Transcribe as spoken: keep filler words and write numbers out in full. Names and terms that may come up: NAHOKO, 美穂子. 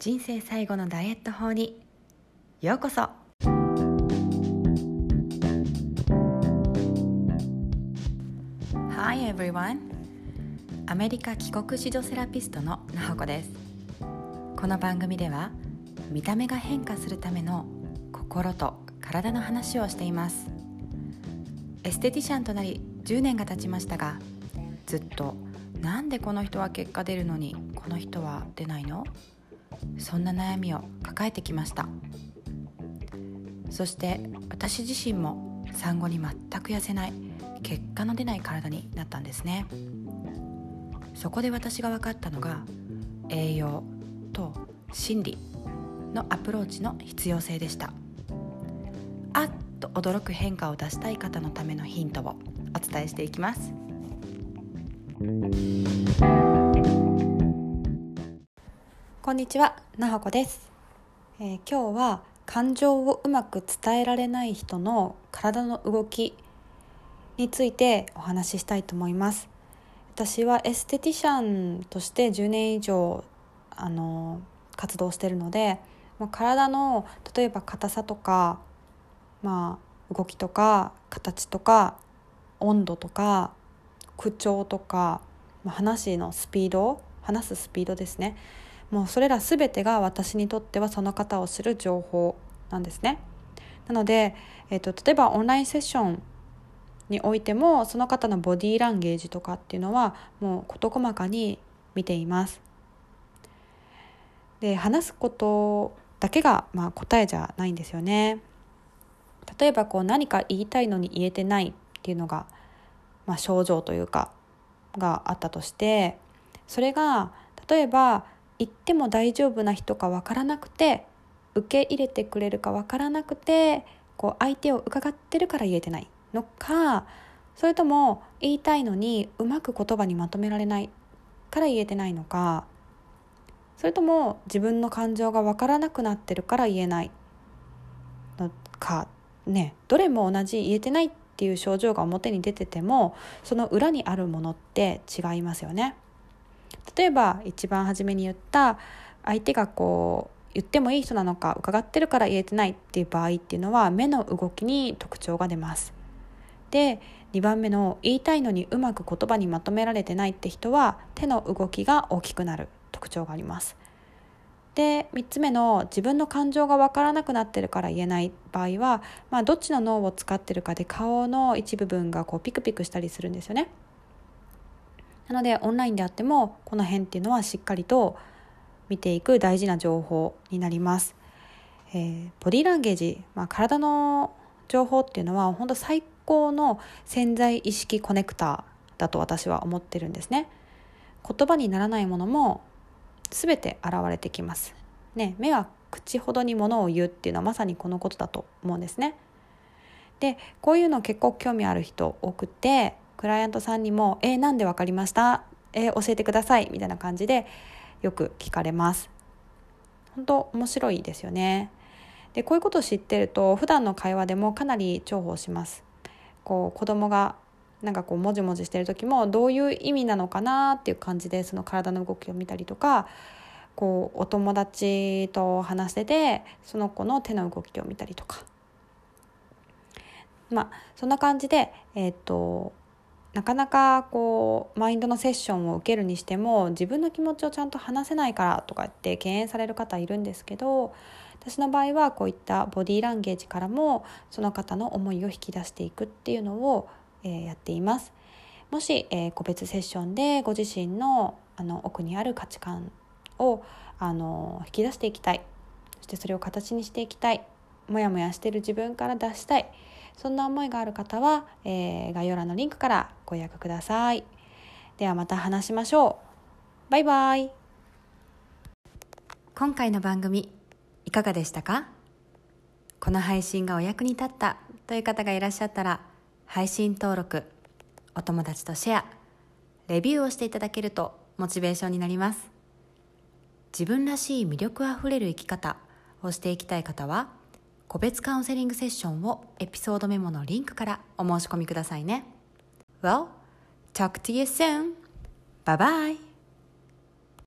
人生最後のダイエット法にようこそ。Hi everyone! アメリカ帰国子女セラピストのなほこです。この番組では見た目が変化するための心と体の話をしています。エステティシャンとなりじゅうねんが経ちましたが、ずっとなんでこの人は結果出るのにこの人は出ないの？そんな悩みを抱えてきました。そして私自身も産後に全く痩せない、結果の出ない体になったんですね。そこで私が分かったのが栄養と心理のアプローチの必要性でした。あっと驚く変化を出したい方のためのヒントをお伝えしていきます。こんにちは、なほこです、えー、今日は感情をうまく伝えられない人の体の動きについてお話ししたいと思います。私はエステティシャンとしてじゅうねん以上あの活動しているので、まあ、体の例えば硬さとか、まあ、動きとか形とか温度とか口調とか、まあ、話のスピード話すスピードですね。もうそれらすべてが私にとってはその方を知る情報なんですね。なので、えーと、例えばオンラインセッションにおいてもその方のボディーランゲージとかっていうのはもう事細かに見ています。で、話すことだけが、まあ、答えじゃないんですよね。例えばこう何か言いたいのに言えてないっていうのが、まあ、症状というかがあったとして、それが例えば言っても大丈夫な人か分からなくて、受け入れてくれるか分からなくて、こう相手を伺ってるから言えてないのか、それとも言いたいのにうまく言葉にまとめられないから言えてないのか、それとも自分の感情が分からなくなってるから言えないのかね。どれも同じ言えてないっていう症状が表に出てても、その裏にあるものって違いますよね。例えば一番初めに言った相手がこう言ってもいい人なのか伺ってるから言えてないっていう場合っていうのは、目の動きに特徴が出ます。で、にばんめの言いたいのにうまく言葉にまとめられてないって人は、手の動きが大きくなる特徴があります。で、みっつめの自分の感情が分からなくなってるから言えない場合は、まあ、どっちの脳を使ってるかで顔の一部分がこうピクピクしたりするんですよね。なのでオンラインであってもこの辺っていうのはしっかりと見ていく大事な情報になります、えー、ボディーランゲージ、まあ、体の情報っていうのは本当最高の潜在意識コネクターだと私は思ってるんですね。言葉にならないものも全て現れてきます、ね、目は口ほどにものを言うっていうのはまさにこのことだと思うんですね。で、こういうの結構興味ある人多くて、クライアントさんにもえー、なんで分かりました、えー、教えてくださいみたいな感じでよく聞かれます。本当面白いですよね。で、こういうことを知ってると普段の会話でもかなり重宝します。こう子供がなんかこうもじもじしてる時もどういう意味なのかなっていう感じでその体の動きを見たりとか、こうお友達と話しててその子の手の動きを見たりとか、まあそんな感じでえー、っとなかなかこうマインドのセッションを受けるにしても自分の気持ちをちゃんと話せないからとかって敬遠される方いるんですけど、私の場合はこういったボディーランゲージからもその方の思いを引き出していくっていうのを、えー、やっています。もし、えー、個別セッションでご自身の、あの奥にある価値観を、あの引き出していきたい、そしてそれを形にしていきたい、もやもやしている自分から出したい、そんな思いがある方は、えー、概要欄のリンクからご予約ください。ではまた話しましょう。バイバイ。今回の番組いかがでしたか？この配信がお役に立ったという方がいらっしゃったら、配信登録、お友達とシェア、レビューをしていただけるとモチベーションになります。自分らしい魅力あふれる生き方をしていきたい方は、個別カウンセリングセッションをエピソードメモのリンクからお申し込みくださいね。Well, talk to you soon. Bye bye.